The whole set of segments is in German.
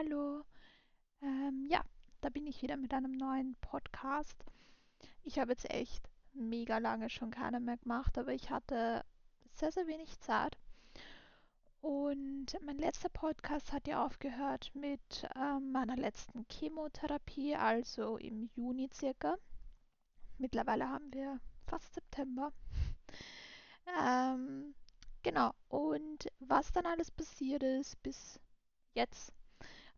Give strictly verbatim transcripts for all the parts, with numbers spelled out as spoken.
Hallo, ähm, ja, da bin ich wieder mit einem neuen Podcast. Ich habe jetzt echt mega lange schon keinen mehr gemacht, aber ich hatte sehr, sehr wenig Zeit. Und mein letzter Podcast hat ja aufgehört mit äh, meiner letzten Chemotherapie, also im Juni circa. Mittlerweile haben wir fast September. ähm, genau, und was dann alles passiert ist bis jetzt,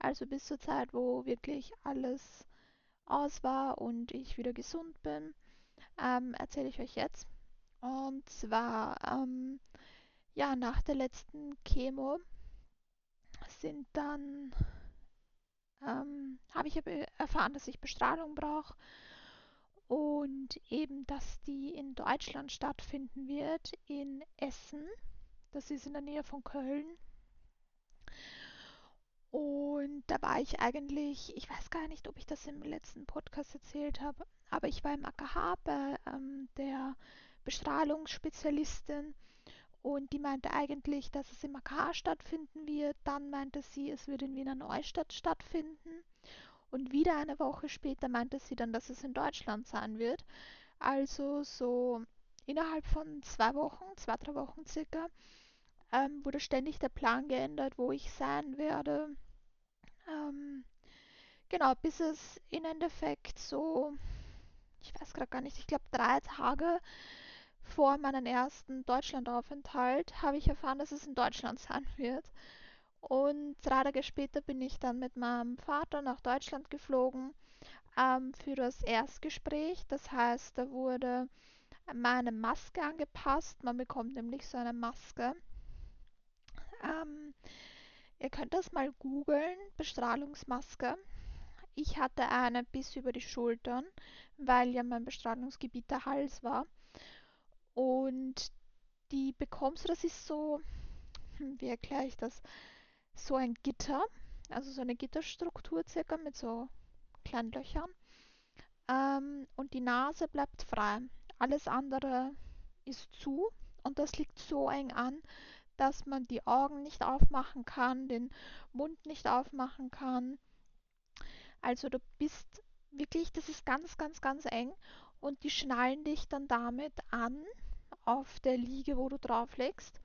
also bis zur Zeit, wo wirklich alles aus war und ich wieder gesund bin, ähm, erzähle ich euch jetzt. Und zwar, ähm, ja, nach der letzten Chemo sind dann, ähm, habe ich erfahren, dass ich Bestrahlung brauche und eben, dass die in Deutschland stattfinden wird, in Essen. Das ist in der Nähe von Köln. Und da war ich eigentlich, ich weiß gar nicht, ob ich das im letzten Podcast erzählt habe, aber ich war im A K H bei ähm, der Bestrahlungsspezialistin und die meinte eigentlich, dass es im A K H stattfinden wird. Dann meinte sie, es wird in Wiener Neustadt stattfinden. Und wieder eine Woche später meinte sie dann, dass es in Deutschland sein wird. Also so innerhalb von zwei Wochen, zwei, drei Wochen circa, Ähm, wurde ständig der Plan geändert, wo ich sein werde. Ähm, genau, bis es im Endeffekt so, ich weiß gerade gar nicht, ich glaube drei Tage vor meinem ersten Deutschlandaufenthalt habe ich erfahren, dass es in Deutschland sein wird. Und drei Tage später bin ich dann mit meinem Vater nach Deutschland geflogen ähm, für das Erstgespräch. Das heißt, da wurde meine Maske angepasst. Man bekommt nämlich so eine Maske. Ähm, ihr könnt das mal googeln, Bestrahlungsmaske. Ich hatte eine bis über die Schultern, weil ja mein Bestrahlungsgebiet der Hals war. Und die bekommst du, das ist so, wie erkläre ich das, so ein Gitter, also so eine Gitterstruktur circa mit so kleinen Löchern. Ähm, und die Nase bleibt frei. Alles andere ist zu und das liegt so eng an, dass man die Augen nicht aufmachen kann, den Mund nicht aufmachen kann. Also du bist wirklich, das ist ganz, ganz, ganz eng und die schnallen dich dann damit an auf der Liege, wo du drauf legst.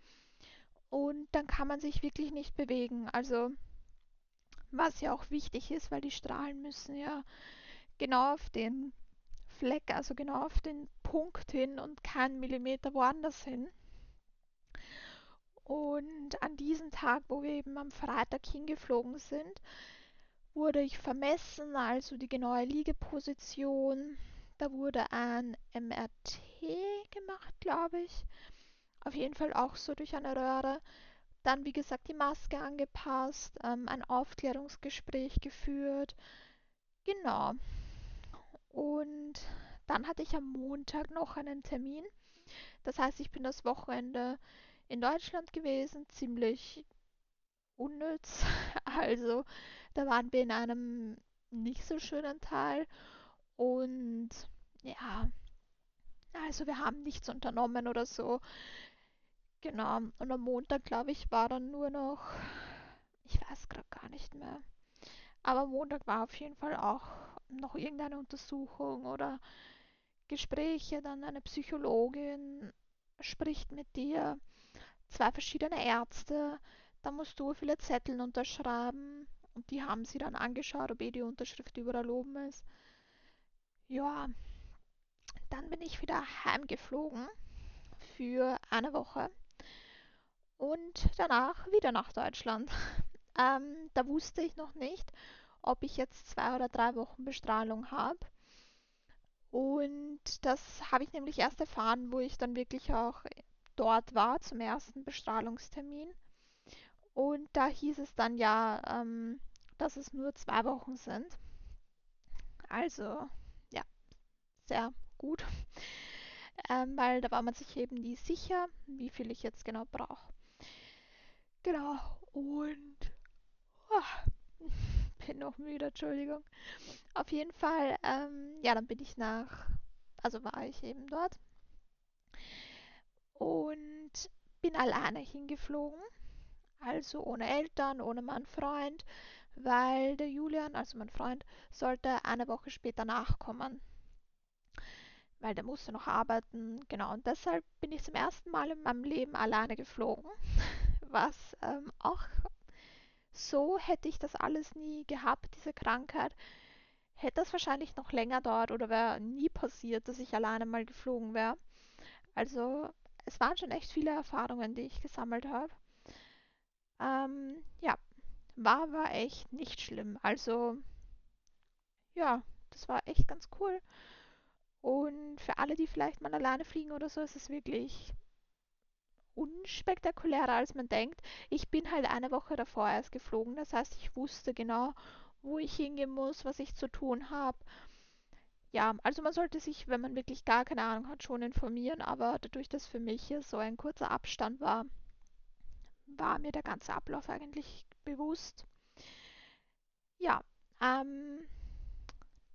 Und dann kann man sich wirklich nicht bewegen. Also was ja auch wichtig ist, weil die Strahlen müssen ja genau auf den Fleck, also genau auf den Punkt hin und keinen Millimeter woanders hin. Und an diesem Tag, wo wir eben am Freitag hingeflogen sind, wurde ich vermessen, also die genaue Liegeposition. Da wurde ein M R T gemacht, glaube ich. Auf jeden Fall auch so durch eine Röhre. Dann, wie gesagt, die Maske angepasst, ähm, ein Aufklärungsgespräch geführt. Genau. Und dann hatte ich am Montag noch einen Termin. Das heißt, ich bin das Wochenende in Deutschland gewesen, ziemlich unnütz. Also da waren wir in einem nicht so schönen Teil und ja, also wir haben nichts unternommen oder so. Genau, und am Montag, glaube ich, war dann nur noch, ich weiß gerade gar nicht mehr, aber am Montag war auf jeden Fall auch noch irgendeine Untersuchung oder Gespräche, dann eine Psychologin spricht mit dir, zwei verschiedene Ärzte, da musst du viele Zettel unterschreiben und die haben sie dann angeschaut, ob eh die Unterschrift überall oben ist. Ja, dann bin ich wieder heimgeflogen für eine Woche und danach wieder nach Deutschland. ähm, da wusste ich noch nicht, ob ich jetzt zwei oder drei Wochen Bestrahlung habe. Und das habe ich nämlich erst erfahren, wo ich dann wirklich auch dort war, zum ersten Bestrahlungstermin. Und da hieß es dann ja, ähm, dass es nur zwei Wochen sind. Also, ja, sehr gut. Ähm, weil da war man sich eben nie sicher, wie viel ich jetzt genau brauche. Genau, und oh. Bin noch müde, Entschuldigung. Auf jeden Fall, ähm, ja, dann bin ich nach, also war ich eben dort und bin alleine hingeflogen, also ohne Eltern, ohne meinen Freund, weil der Julian, also mein Freund, sollte eine Woche später nachkommen, weil der musste noch arbeiten. Genau, und deshalb bin ich zum ersten Mal in meinem Leben alleine geflogen, was ähm, auch so, hätte ich das alles nie gehabt, diese Krankheit, hätte das wahrscheinlich noch länger dauert oder wäre nie passiert, dass ich alleine mal geflogen wäre. Also es waren schon echt viele Erfahrungen, die ich gesammelt habe. Ähm, ja, war, war echt nicht schlimm. Also ja, das war echt ganz cool. Und für alle, die vielleicht mal alleine fliegen oder so, ist es wirklich unspektakulärer, als man denkt. Ich bin halt eine Woche davor erst geflogen. Das heißt, ich wusste genau, wo ich hingehen muss, was ich zu tun habe. Ja, also man sollte sich, wenn man wirklich gar keine Ahnung hat, schon informieren, aber dadurch, dass für mich hier so ein kurzer Abstand war, war mir der ganze Ablauf eigentlich bewusst. Ja, ähm,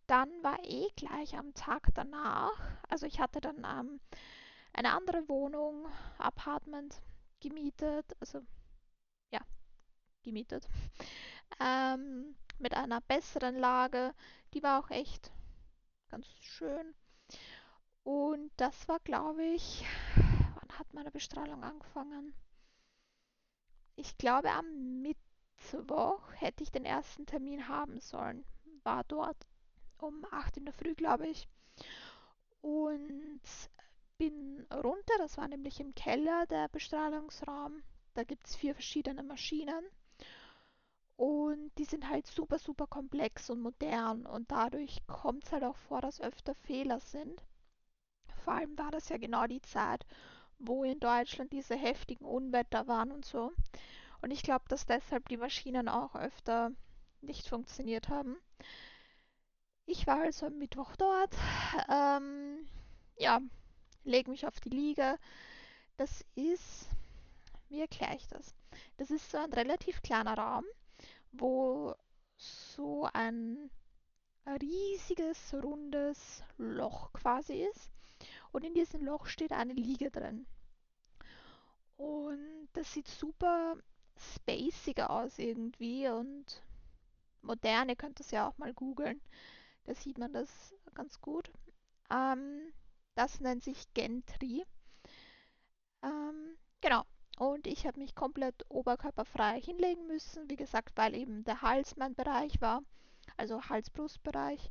dann war eh gleich am Tag danach, also ich hatte dann ähm, eine andere Wohnung, Apartment gemietet, also ja, gemietet, ähm, mit einer besseren Lage, die war auch echt ganz schön. Und das war, glaube ich, wann hat meine Bestrahlung angefangen? Ich glaube, am Mittwoch hätte ich den ersten Termin haben sollen. War dort um acht in der Früh, glaube ich. Und bin runter, das war nämlich im Keller der Bestrahlungsraum. Da gibt es vier verschiedene Maschinen. Und die sind halt super, super komplex und modern und dadurch kommt es halt auch vor, dass öfter Fehler sind. Vor allem war das ja genau die Zeit, wo in Deutschland diese heftigen Unwetter waren und so. Und ich glaube, dass deshalb die Maschinen auch öfter nicht funktioniert haben. Ich war also am Mittwoch dort, ähm, ja, lege mich auf die Liege. Das ist, wie erkläre ich das? Das ist so ein relativ kleiner Raum, wo so ein riesiges, rundes Loch quasi ist. Und in diesem Loch steht eine Liege drin. Und das sieht super spaciger aus irgendwie. Und modern, ihr könnt das ja auch mal googeln. Da sieht man das ganz gut. Ähm, das nennt sich Gentry. Ähm, genau. Und ich habe mich komplett oberkörperfrei hinlegen müssen, wie gesagt, weil eben der Hals mein Bereich war, also Hals-Brust-Bereich.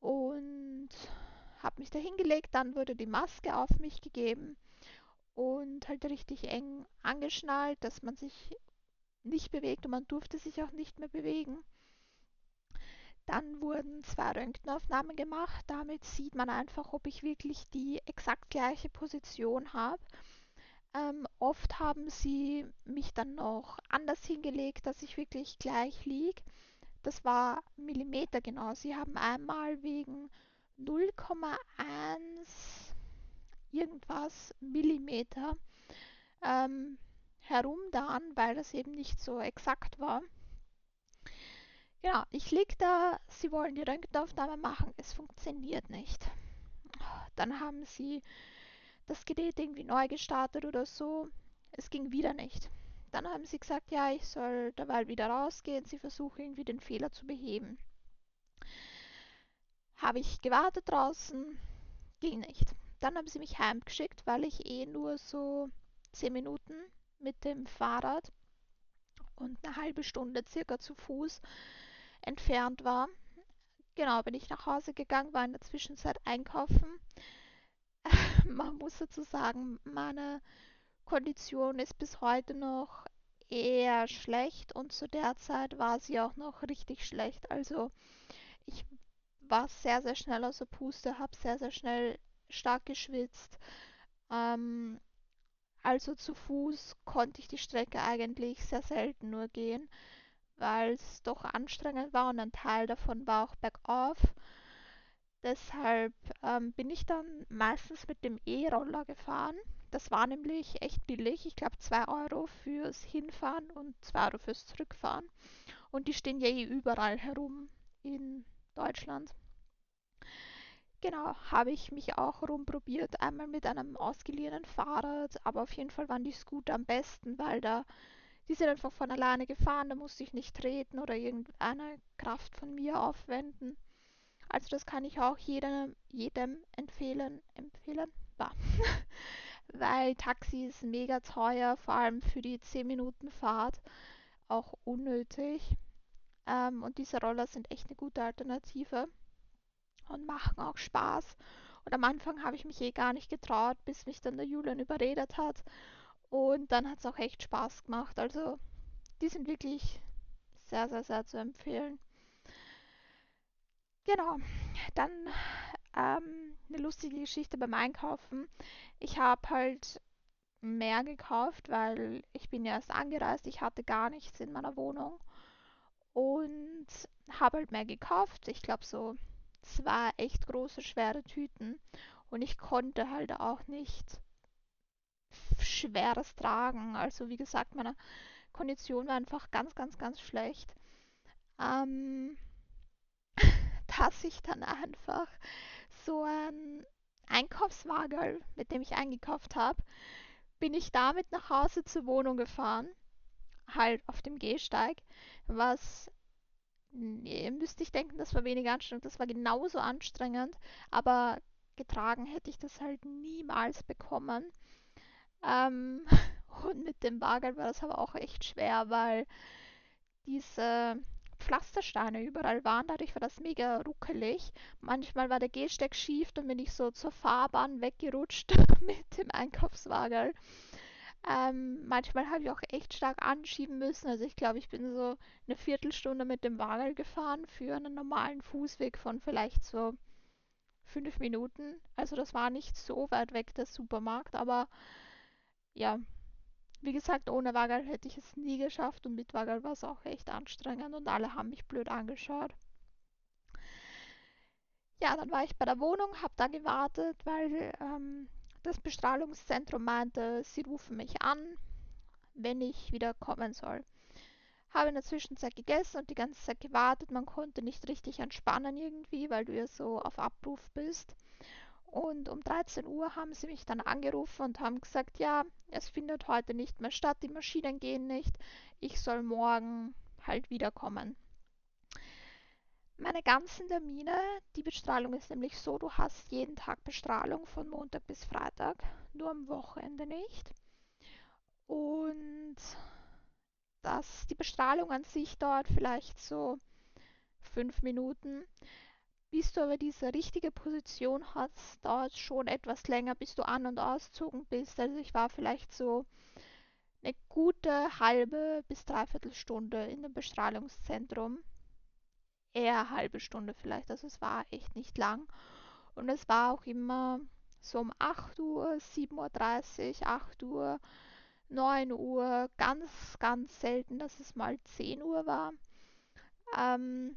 Und habe mich da hingelegt, dann wurde die Maske auf mich gegeben und halt richtig eng angeschnallt, dass man sich nicht bewegt und man durfte sich auch nicht mehr bewegen. Dann wurden zwei Röntgenaufnahmen gemacht, damit sieht man einfach, ob ich wirklich die exakt gleiche Position habe. Ähm, oft haben sie mich dann noch anders hingelegt, dass ich wirklich gleich liege. Das war Millimeter genau. Sie haben einmal wegen null Komma eins irgendwas Millimeter ähm, herumdan, weil das eben nicht so exakt war. Ja, ich liege da, sie wollen die Röntgenaufnahme machen, es funktioniert nicht. Dann haben sie das Gerät irgendwie neu gestartet oder so. Es ging wieder nicht. Dann haben sie gesagt, ja, ich soll derweil wieder rausgehen. Sie versuchen irgendwie den Fehler zu beheben. Habe ich gewartet draußen, ging nicht. Dann haben sie mich heimgeschickt, weil ich eh nur so zehn Minuten mit dem Fahrrad und eine halbe Stunde circa zu Fuß entfernt war. Genau, bin ich nach Hause gegangen, war in der Zwischenzeit einkaufen. Man muss dazu sagen, meine Kondition ist bis heute noch eher schlecht und zu der Zeit war sie auch noch richtig schlecht. Also ich war sehr, sehr schnell aus der Puste, habe sehr, sehr schnell stark geschwitzt. Ähm, also zu Fuß konnte ich die Strecke eigentlich sehr selten nur gehen, weil es doch anstrengend war und ein Teil davon war auch bergauf. Deshalb ähm, bin ich dann meistens mit dem E-Roller gefahren. Das war nämlich echt billig. Ich glaube zwei Euro fürs Hinfahren und zwei Euro fürs Zurückfahren. Und die stehen ja eh überall herum in Deutschland. Genau, habe ich mich auch rumprobiert. Einmal mit einem ausgeliehenen Fahrrad. Aber auf jeden Fall waren die Scooter am besten, weil da Die sind einfach von alleine gefahren, da musste ich nicht treten oder irgendeine Kraft von mir aufwenden. Also das kann ich auch jedem, jedem empfehlen, empfehlen? Bah. Weil Taxi ist mega teuer, vor allem für die zehn Minuten Fahrt, auch unnötig. Ähm, und diese Roller sind echt eine gute Alternative und machen auch Spaß. Und am Anfang habe ich mich eh gar nicht getraut, bis mich dann der Julian überredet hat. Und dann hat es auch echt Spaß gemacht. Also die sind wirklich sehr, sehr, sehr zu empfehlen. Genau, dann ähm, eine lustige Geschichte beim Einkaufen. Ich habe halt mehr gekauft, weil ich bin ja erst angereist. Ich hatte gar nichts in meiner Wohnung und habe halt mehr gekauft. Ich glaube so zwei echt große, schwere Tüten. Und ich konnte halt auch nicht schweres tragen. Also wie gesagt, meine Kondition war einfach ganz, ganz, ganz schlecht. Ähm, dass ich dann einfach so ein Einkaufswagen, mit dem ich eingekauft habe, bin ich damit nach Hause zur Wohnung gefahren, halt auf dem Gehsteig, was, nee, müsste ich denken, das war weniger anstrengend, das war genauso anstrengend, aber getragen hätte ich das halt niemals bekommen. Ähm, und mit dem Wagen war das aber auch echt schwer, weil diese Pflastersteine überall waren, dadurch war das mega ruckelig. Manchmal war der Gehsteig schief, dann bin ich so zur Fahrbahn weggerutscht mit dem Einkaufswagen. Ähm, manchmal habe ich auch echt stark anschieben müssen, also ich glaube, ich bin so eine Viertelstunde mit dem Wagen gefahren für einen normalen Fußweg von vielleicht so fünf Minuten. Also das war nicht so weit weg, der Supermarkt, aber ja, wie gesagt, ohne Wagerl hätte ich es nie geschafft und mit Wagerl war es auch echt anstrengend und alle haben mich blöd angeschaut. Ja, dann war ich bei der Wohnung, habe da gewartet, weil ähm, das Bestrahlungszentrum meinte, sie rufen mich an, wenn ich wieder kommen soll. Habe in der Zwischenzeit gegessen und die ganze Zeit gewartet, man konnte nicht richtig entspannen irgendwie, weil du ja so auf Abruf bist. Und um dreizehn Uhr haben sie mich dann angerufen und haben gesagt, ja, es findet heute nicht mehr statt, die Maschinen gehen nicht, ich soll morgen halt wiederkommen. Meine ganzen Termine, die Bestrahlung ist nämlich so, du hast jeden Tag Bestrahlung von Montag bis Freitag, nur am Wochenende nicht. Und dass die Bestrahlung an sich dauert vielleicht so fünf Minuten. Bis du aber diese richtige Position hast, dauert es schon etwas länger, bis du an- und ausgezogen bist. Also ich war vielleicht so eine gute halbe bis dreiviertel Stunde in dem Bestrahlungszentrum. Eher eine halbe Stunde vielleicht, also es war echt nicht lang. Und es war auch immer so um acht Uhr, sieben Uhr dreißig, acht Uhr, neun Uhr, ganz, ganz selten, dass es mal zehn Uhr war. Ähm...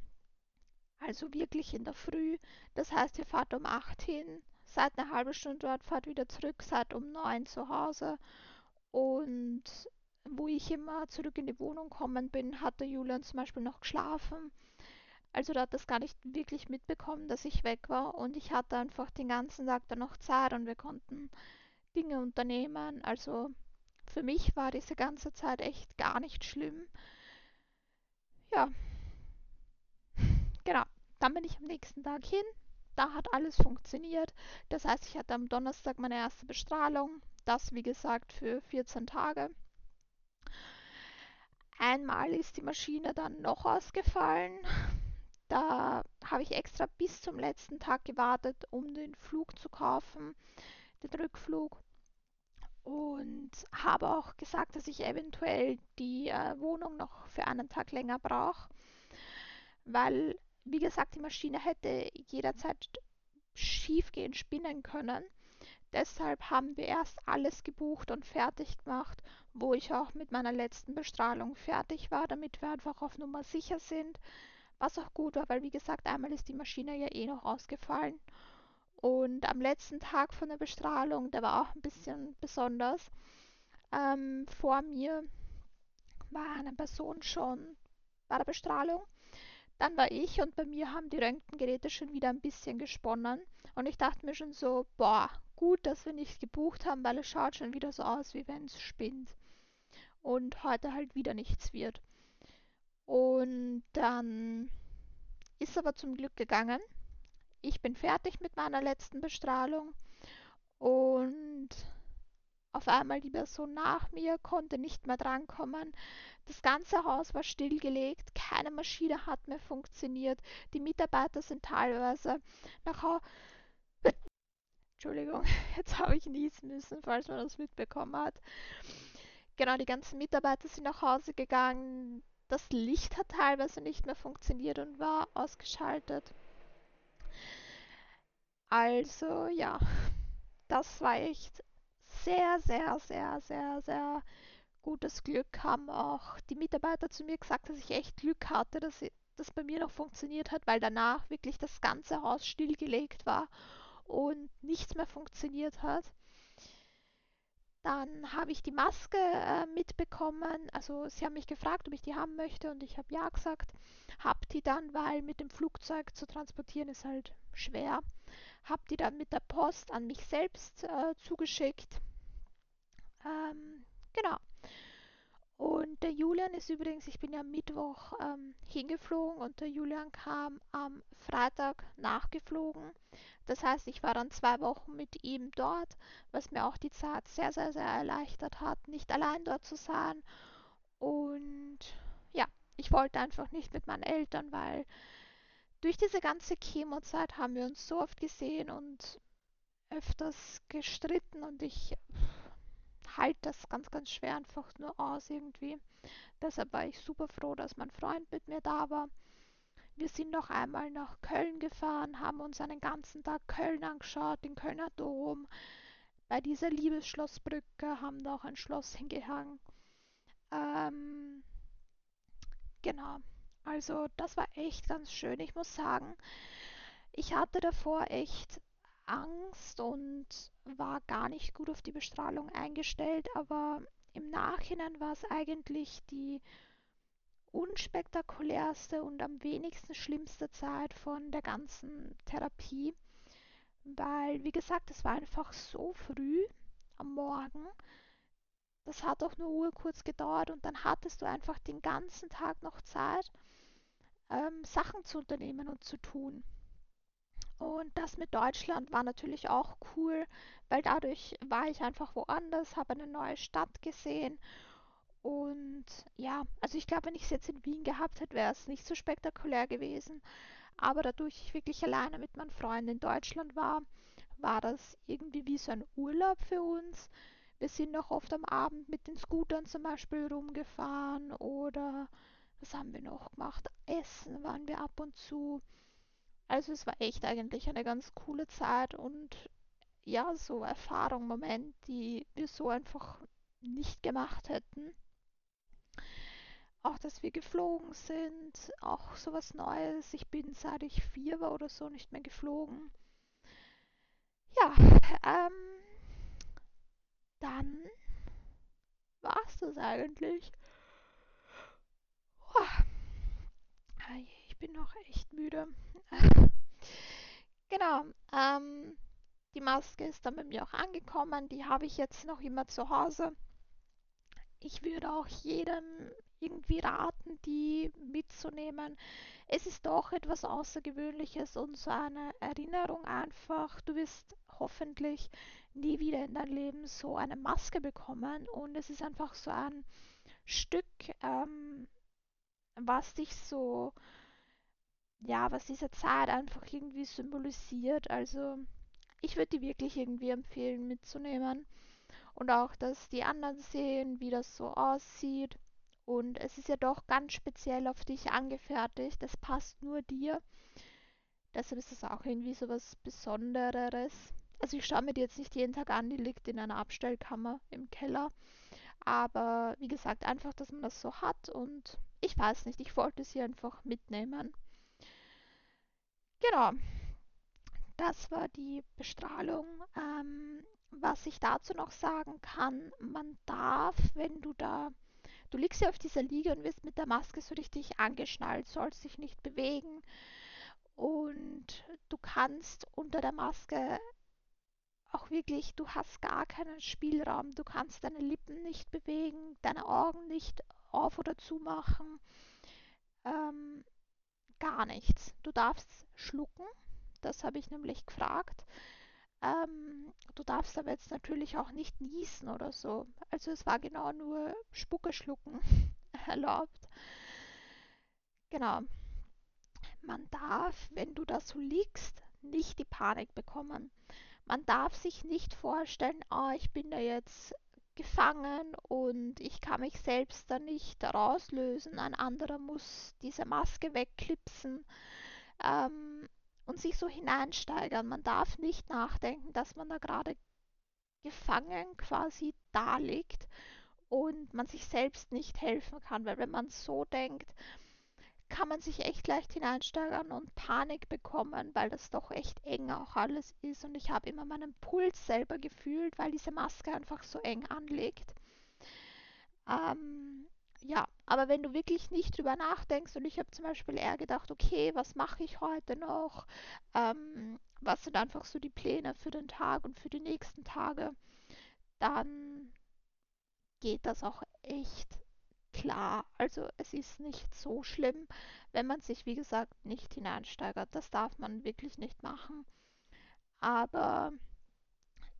Also wirklich in der Früh. Das heißt, ihr fahrt um acht hin, seid eine halbe Stunde dort, fahrt wieder zurück, seid um neun zu Hause. Und wo ich immer zurück in die Wohnung gekommen bin, hat der Julian zum Beispiel noch geschlafen. Also der hat das gar nicht wirklich mitbekommen, dass ich weg war. Und ich hatte einfach den ganzen Tag dann noch Zeit und wir konnten Dinge unternehmen. Also für mich war diese ganze Zeit echt gar nicht schlimm. Ja. Genau, dann bin ich am nächsten Tag hin, da hat alles funktioniert, das heißt, ich hatte am Donnerstag meine erste Bestrahlung, das wie gesagt für vierzehn Tage. Einmal ist die Maschine dann noch ausgefallen, da habe ich extra bis zum letzten Tag gewartet, um den Flug zu kaufen, den Rückflug. Und habe auch gesagt, dass ich eventuell die äh, Wohnung noch für einen Tag länger brauche, weil wie gesagt, die Maschine hätte jederzeit schiefgehen, spinnen können. Deshalb haben wir erst alles gebucht und fertig gemacht, wo ich auch mit meiner letzten Bestrahlung fertig war, damit wir einfach auf Nummer sicher sind. Was auch gut war, weil wie gesagt, einmal ist die Maschine ja eh noch ausgefallen. Und am letzten Tag von der Bestrahlung, der war auch ein bisschen besonders, ähm, vor mir war eine Person schon bei der Bestrahlung. Dann war ich und bei mir haben die Röntgengeräte schon wieder ein bisschen gesponnen und ich dachte mir schon so, boah, gut, dass wir nicht gebucht haben, weil es schaut schon wieder so aus, wie wenn es spinnt. und heute halt wieder nichts wird. Und dann ist aber zum Glück gegangen. Ich bin fertig mit meiner letzten Bestrahlung und auf einmal die Person nach mir konnte nicht mehr drankommen. Das ganze Haus war stillgelegt, keine Maschine hat mehr funktioniert. Die Mitarbeiter sind teilweise nach Hause... Entschuldigung, jetzt habe ich niesen müssen, falls man das mitbekommen hat. Genau, die ganzen Mitarbeiter sind nach Hause gegangen. Das Licht hat teilweise nicht mehr funktioniert und war ausgeschaltet. Also ja, das war echt sehr, sehr, sehr, sehr, sehr gutes Glück. Haben auch die Mitarbeiter zu mir gesagt, dass ich echt Glück hatte, dass das bei mir noch funktioniert hat, weil danach wirklich das ganze Haus stillgelegt war und nichts mehr funktioniert hat. Dann habe ich die Maske äh, mitbekommen, also sie haben mich gefragt, ob ich die haben möchte und ich habe ja gesagt, hab die dann, weil mit dem Flugzeug zu transportieren ist halt schwer, hab die dann mit der Post an mich selbst äh, zugeschickt. Ähm, genau. Und der Julian ist übrigens, ich bin ja Mittwoch ähm, hingeflogen und der Julian kam am Freitag nachgeflogen. Das heißt, ich war dann zwei Wochen mit ihm dort, was mir auch die Zeit sehr, sehr, sehr erleichtert hat, nicht allein dort zu sein. Und ja, ich wollte einfach nicht mit meinen Eltern, weil durch diese ganze Chemozeit haben wir uns so oft gesehen und öfters gestritten und ich halte das ganz, ganz schwer einfach nur aus irgendwie. Deshalb war ich super froh, dass mein Freund mit mir da war. Wir sind noch einmal nach Köln gefahren, haben uns einen ganzen Tag Köln angeschaut, den Kölner Dom, bei dieser Liebesschlossbrücke, haben da auch ein Schloss hingehangen. Ähm, genau, also das war echt ganz schön. Ich muss sagen, ich hatte davor echt Angst und war gar nicht gut auf die Bestrahlung eingestellt, aber im Nachhinein war es eigentlich die unspektakulärste und am wenigsten schlimmste Zeit von der ganzen Therapie, weil, wie gesagt, es war einfach so früh am Morgen, das hat auch nur urkurz gedauert und dann hattest du einfach den ganzen Tag noch Zeit, ähm, Sachen zu unternehmen und zu tun. Und das mit Deutschland war natürlich auch cool, weil dadurch war ich einfach woanders, habe eine neue Stadt gesehen. Und ja, also ich glaube, wenn ich es jetzt in Wien gehabt hätte, wäre es nicht so spektakulär gewesen. Aber dadurch ich wirklich alleine mit meinen Freunden in Deutschland war, war das irgendwie wie so ein Urlaub für uns. Wir sind auch oft am Abend mit den Scootern zum Beispiel rumgefahren oder was haben wir noch gemacht? Essen waren wir ab und zu. Also es war echt eigentlich eine ganz coole Zeit und ja, so Erfahrung, Moment, die wir so einfach nicht gemacht hätten. Auch, dass wir geflogen sind, auch sowas Neues. Ich bin, seit ich vier war oder so, nicht mehr geflogen. Ja, ähm, dann war es das eigentlich. Oh. Ich bin noch echt müde. Genau, ähm, die Maske ist dann bei mir auch angekommen. Die habe ich jetzt noch immer zu Hause. Ich würde auch jedem irgendwie raten, die mitzunehmen. Es ist doch etwas Außergewöhnliches und so eine Erinnerung einfach. Du wirst hoffentlich nie wieder in deinem Leben so eine Maske bekommen und es ist einfach so ein Stück, ähm, was dich so, ja, was diese Zeit einfach irgendwie symbolisiert. Also ich würde die wirklich irgendwie empfehlen mitzunehmen und auch, dass die anderen sehen, wie das so aussieht. Und es ist ja doch ganz speziell auf dich angefertigt. Das passt nur dir. Deshalb ist es auch irgendwie so was Besonderes. Also ich schaue mir die jetzt nicht jeden Tag an. Die liegt in einer Abstellkammer im Keller. Aber wie gesagt, einfach, dass man das so hat. Und ich weiß nicht, ich wollte sie einfach mitnehmen. Genau. Das war die Bestrahlung. Ähm, was ich dazu noch sagen kann, man darf, wenn du da... Du liegst ja auf dieser Liege und wirst mit der Maske so richtig angeschnallt, sollst dich nicht bewegen und du kannst unter der Maske auch wirklich, du hast gar keinen Spielraum, du kannst deine Lippen nicht bewegen, deine Augen nicht auf- oder zumachen, ähm, gar nichts. Du darfst schlucken, das habe ich nämlich gefragt. Ähm, du darfst aber jetzt natürlich auch nicht niesen oder so. Also es war genau nur Spucke schlucken erlaubt. Genau. Man darf, wenn du da so liegst, nicht die Panik bekommen. Man darf sich nicht vorstellen, ah, ich bin da jetzt gefangen und ich kann mich selbst da nicht rauslösen, ein anderer muss diese Maske wegklipsen ähm, und sich so hineinsteigern. Man darf nicht nachdenken, dass man da gerade gefangen quasi da liegt und man sich selbst nicht helfen kann, weil wenn man so denkt, kann man sich echt leicht hineinsteigern und Panik bekommen, weil das doch echt eng auch alles ist. Und ich habe immer meinen Puls selber gefühlt, weil diese Maske einfach so eng anliegt. Ähm, ja, aber wenn du wirklich nicht drüber nachdenkst, und ich habe zum Beispiel eher gedacht, okay, was mache ich heute noch? Ähm, was sind einfach so die Pläne für den Tag und für die nächsten Tage? Dann geht das auch echt klar, also es ist nicht so schlimm, wenn man sich, wie gesagt, nicht hineinsteigert. Das darf man wirklich nicht machen. Aber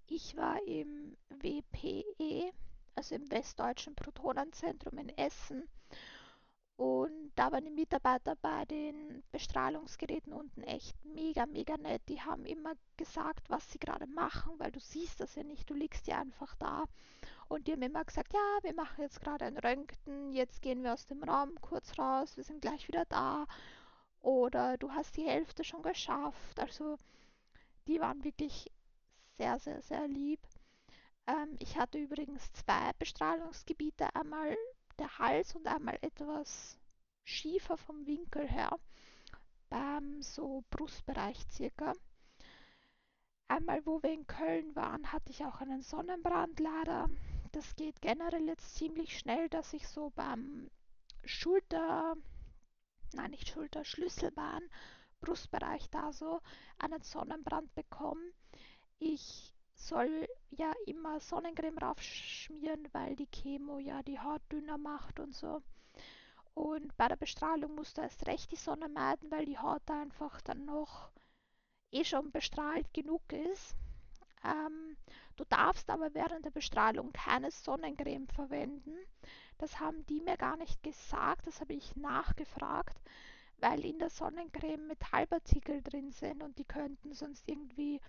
ich war im W P E, also im Westdeutschen Protonenzentrum in Essen. Und da waren die Mitarbeiter bei den Bestrahlungsgeräten unten echt mega, mega nett. Die haben immer gesagt, was sie gerade machen, weil du siehst das ja nicht, du liegst ja einfach da. Und die haben immer gesagt, ja, wir machen jetzt gerade ein Röntgen, jetzt gehen wir aus dem Raum kurz raus, wir sind gleich wieder da. Oder du hast die Hälfte schon geschafft. Also die waren wirklich sehr, sehr, sehr lieb. Ähm, ich hatte übrigens zwei Bestrahlungsgebiete, einmal der Hals und einmal etwas schiefer vom Winkel her, beim so Brustbereich circa. Einmal, wo wir in Köln waren, hatte ich auch einen Sonnenbrand leider. Das geht generell jetzt ziemlich schnell, dass ich so beim Schulter, nein nicht Schulter, Schlüsselbein, Brustbereich da so einen Sonnenbrand bekomme. Ich soll ja immer Sonnencreme raufschmieren, weil die Chemo ja die Haut dünner macht und so. Und bei der Bestrahlung musst du erst recht die Sonne meiden, weil die Haut da einfach dann noch eh schon bestrahlt genug ist. Ähm, du darfst aber während der Bestrahlung keine Sonnencreme verwenden. Das haben die mir gar nicht gesagt, das habe ich nachgefragt, weil in der Sonnencreme Metallpartikel drin sind und die könnten sonst irgendwie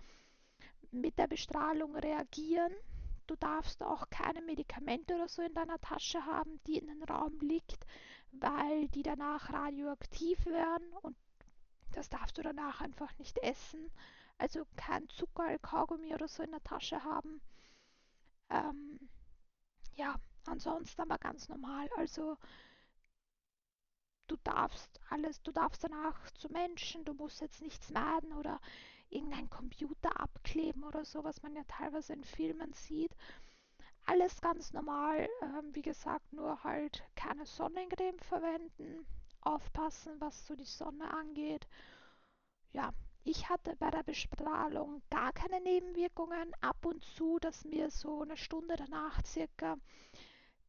mit der Bestrahlung reagieren. Du darfst auch keine Medikamente oder so in deiner Tasche haben, die in den Raum liegt, weil die danach radioaktiv werden und das darfst du danach einfach nicht essen. Also kein Zucker, Kaugummi oder so in der Tasche haben. Ähm, ja, ansonsten aber ganz normal. Also du darfst alles, du darfst danach zu Menschen, du musst jetzt nichts meiden oder irgendein Computer abkleben oder so, was man ja teilweise in Filmen sieht. Alles ganz normal, ähm, wie gesagt, nur halt keine Sonnencreme verwenden, aufpassen, was so die Sonne angeht. Ja, ich hatte bei der Bestrahlung gar keine Nebenwirkungen, ab und zu, dass mir so eine Stunde danach circa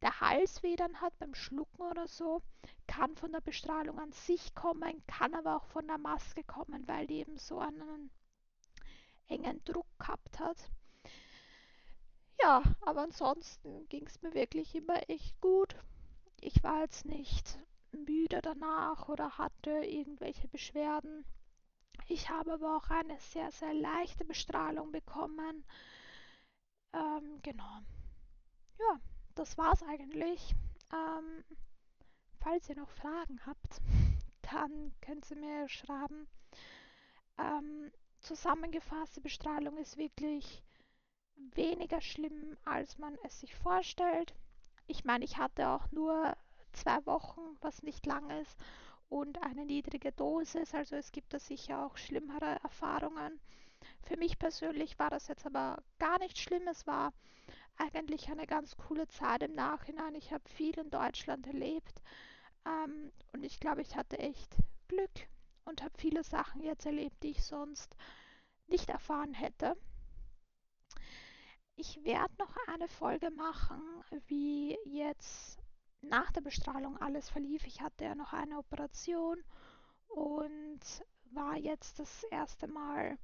der Hals weh dann hat beim Schlucken oder so, kann von der Bestrahlung an sich kommen, kann aber auch von der Maske kommen, weil die eben so einen engen Druck gehabt hat. Ja, aber ansonsten ging es mir wirklich immer echt gut. Ich war jetzt nicht müde danach oder hatte irgendwelche Beschwerden. Ich habe aber auch eine sehr, sehr leichte Bestrahlung bekommen. Ähm, genau. Ja, das war's eigentlich. Ähm, falls ihr noch Fragen habt, dann könnt ihr mir schreiben. Ähm, zusammengefasst, die Bestrahlung ist wirklich weniger schlimm, als man es sich vorstellt. Ich meine, ich hatte auch nur zwei Wochen, was nicht lang ist, und eine niedrige Dosis, also es gibt da sicher auch schlimmere Erfahrungen. Für mich persönlich war das jetzt aber gar nicht schlimm, es war eigentlich eine ganz coole Zeit im Nachhinein. Ich habe viel in Deutschland erlebt ähm, und ich glaube, ich hatte echt Glück und habe viele Sachen jetzt erlebt, die ich sonst nicht erfahren hätte. Ich werde noch eine Folge machen, wie jetzt nach der Bestrahlung alles verlief. Ich hatte ja noch eine Operation und war jetzt das erste Mal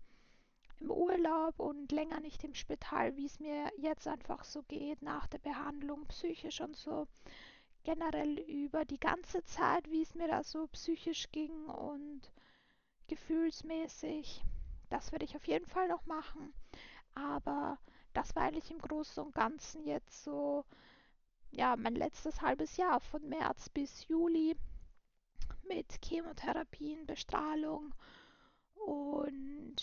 im Urlaub und länger nicht im Spital, wie es mir jetzt einfach so geht nach der Behandlung, psychisch und so. Generell über die ganze Zeit, wie es mir da so psychisch ging und gefühlsmäßig. Das werde ich auf jeden Fall noch machen. Aber das war eigentlich im Großen und Ganzen jetzt so, ja, mein letztes halbes Jahr von März bis Juli mit Chemotherapien, Bestrahlung und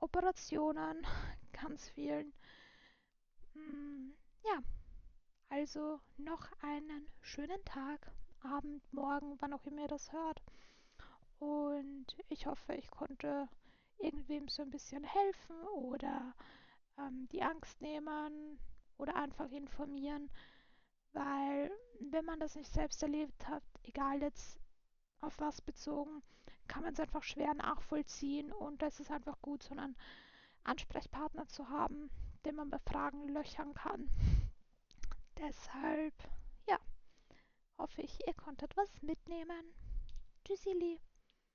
Operationen, ganz vielen. Mm, ja, also noch einen schönen Tag, Abend, Morgen, wann auch immer ihr das hört. Und ich hoffe, ich konnte irgendwem so ein bisschen helfen oder ähm, die Angst nehmen oder einfach informieren, weil wenn man das nicht selbst erlebt hat, egal jetzt auf was bezogen, kann man es einfach schwer nachvollziehen und das ist einfach gut, so einen Ansprechpartner zu haben, den man bei Fragen löchern kann. Deshalb, ja, hoffe ich, ihr konntet was mitnehmen. Tschüssili!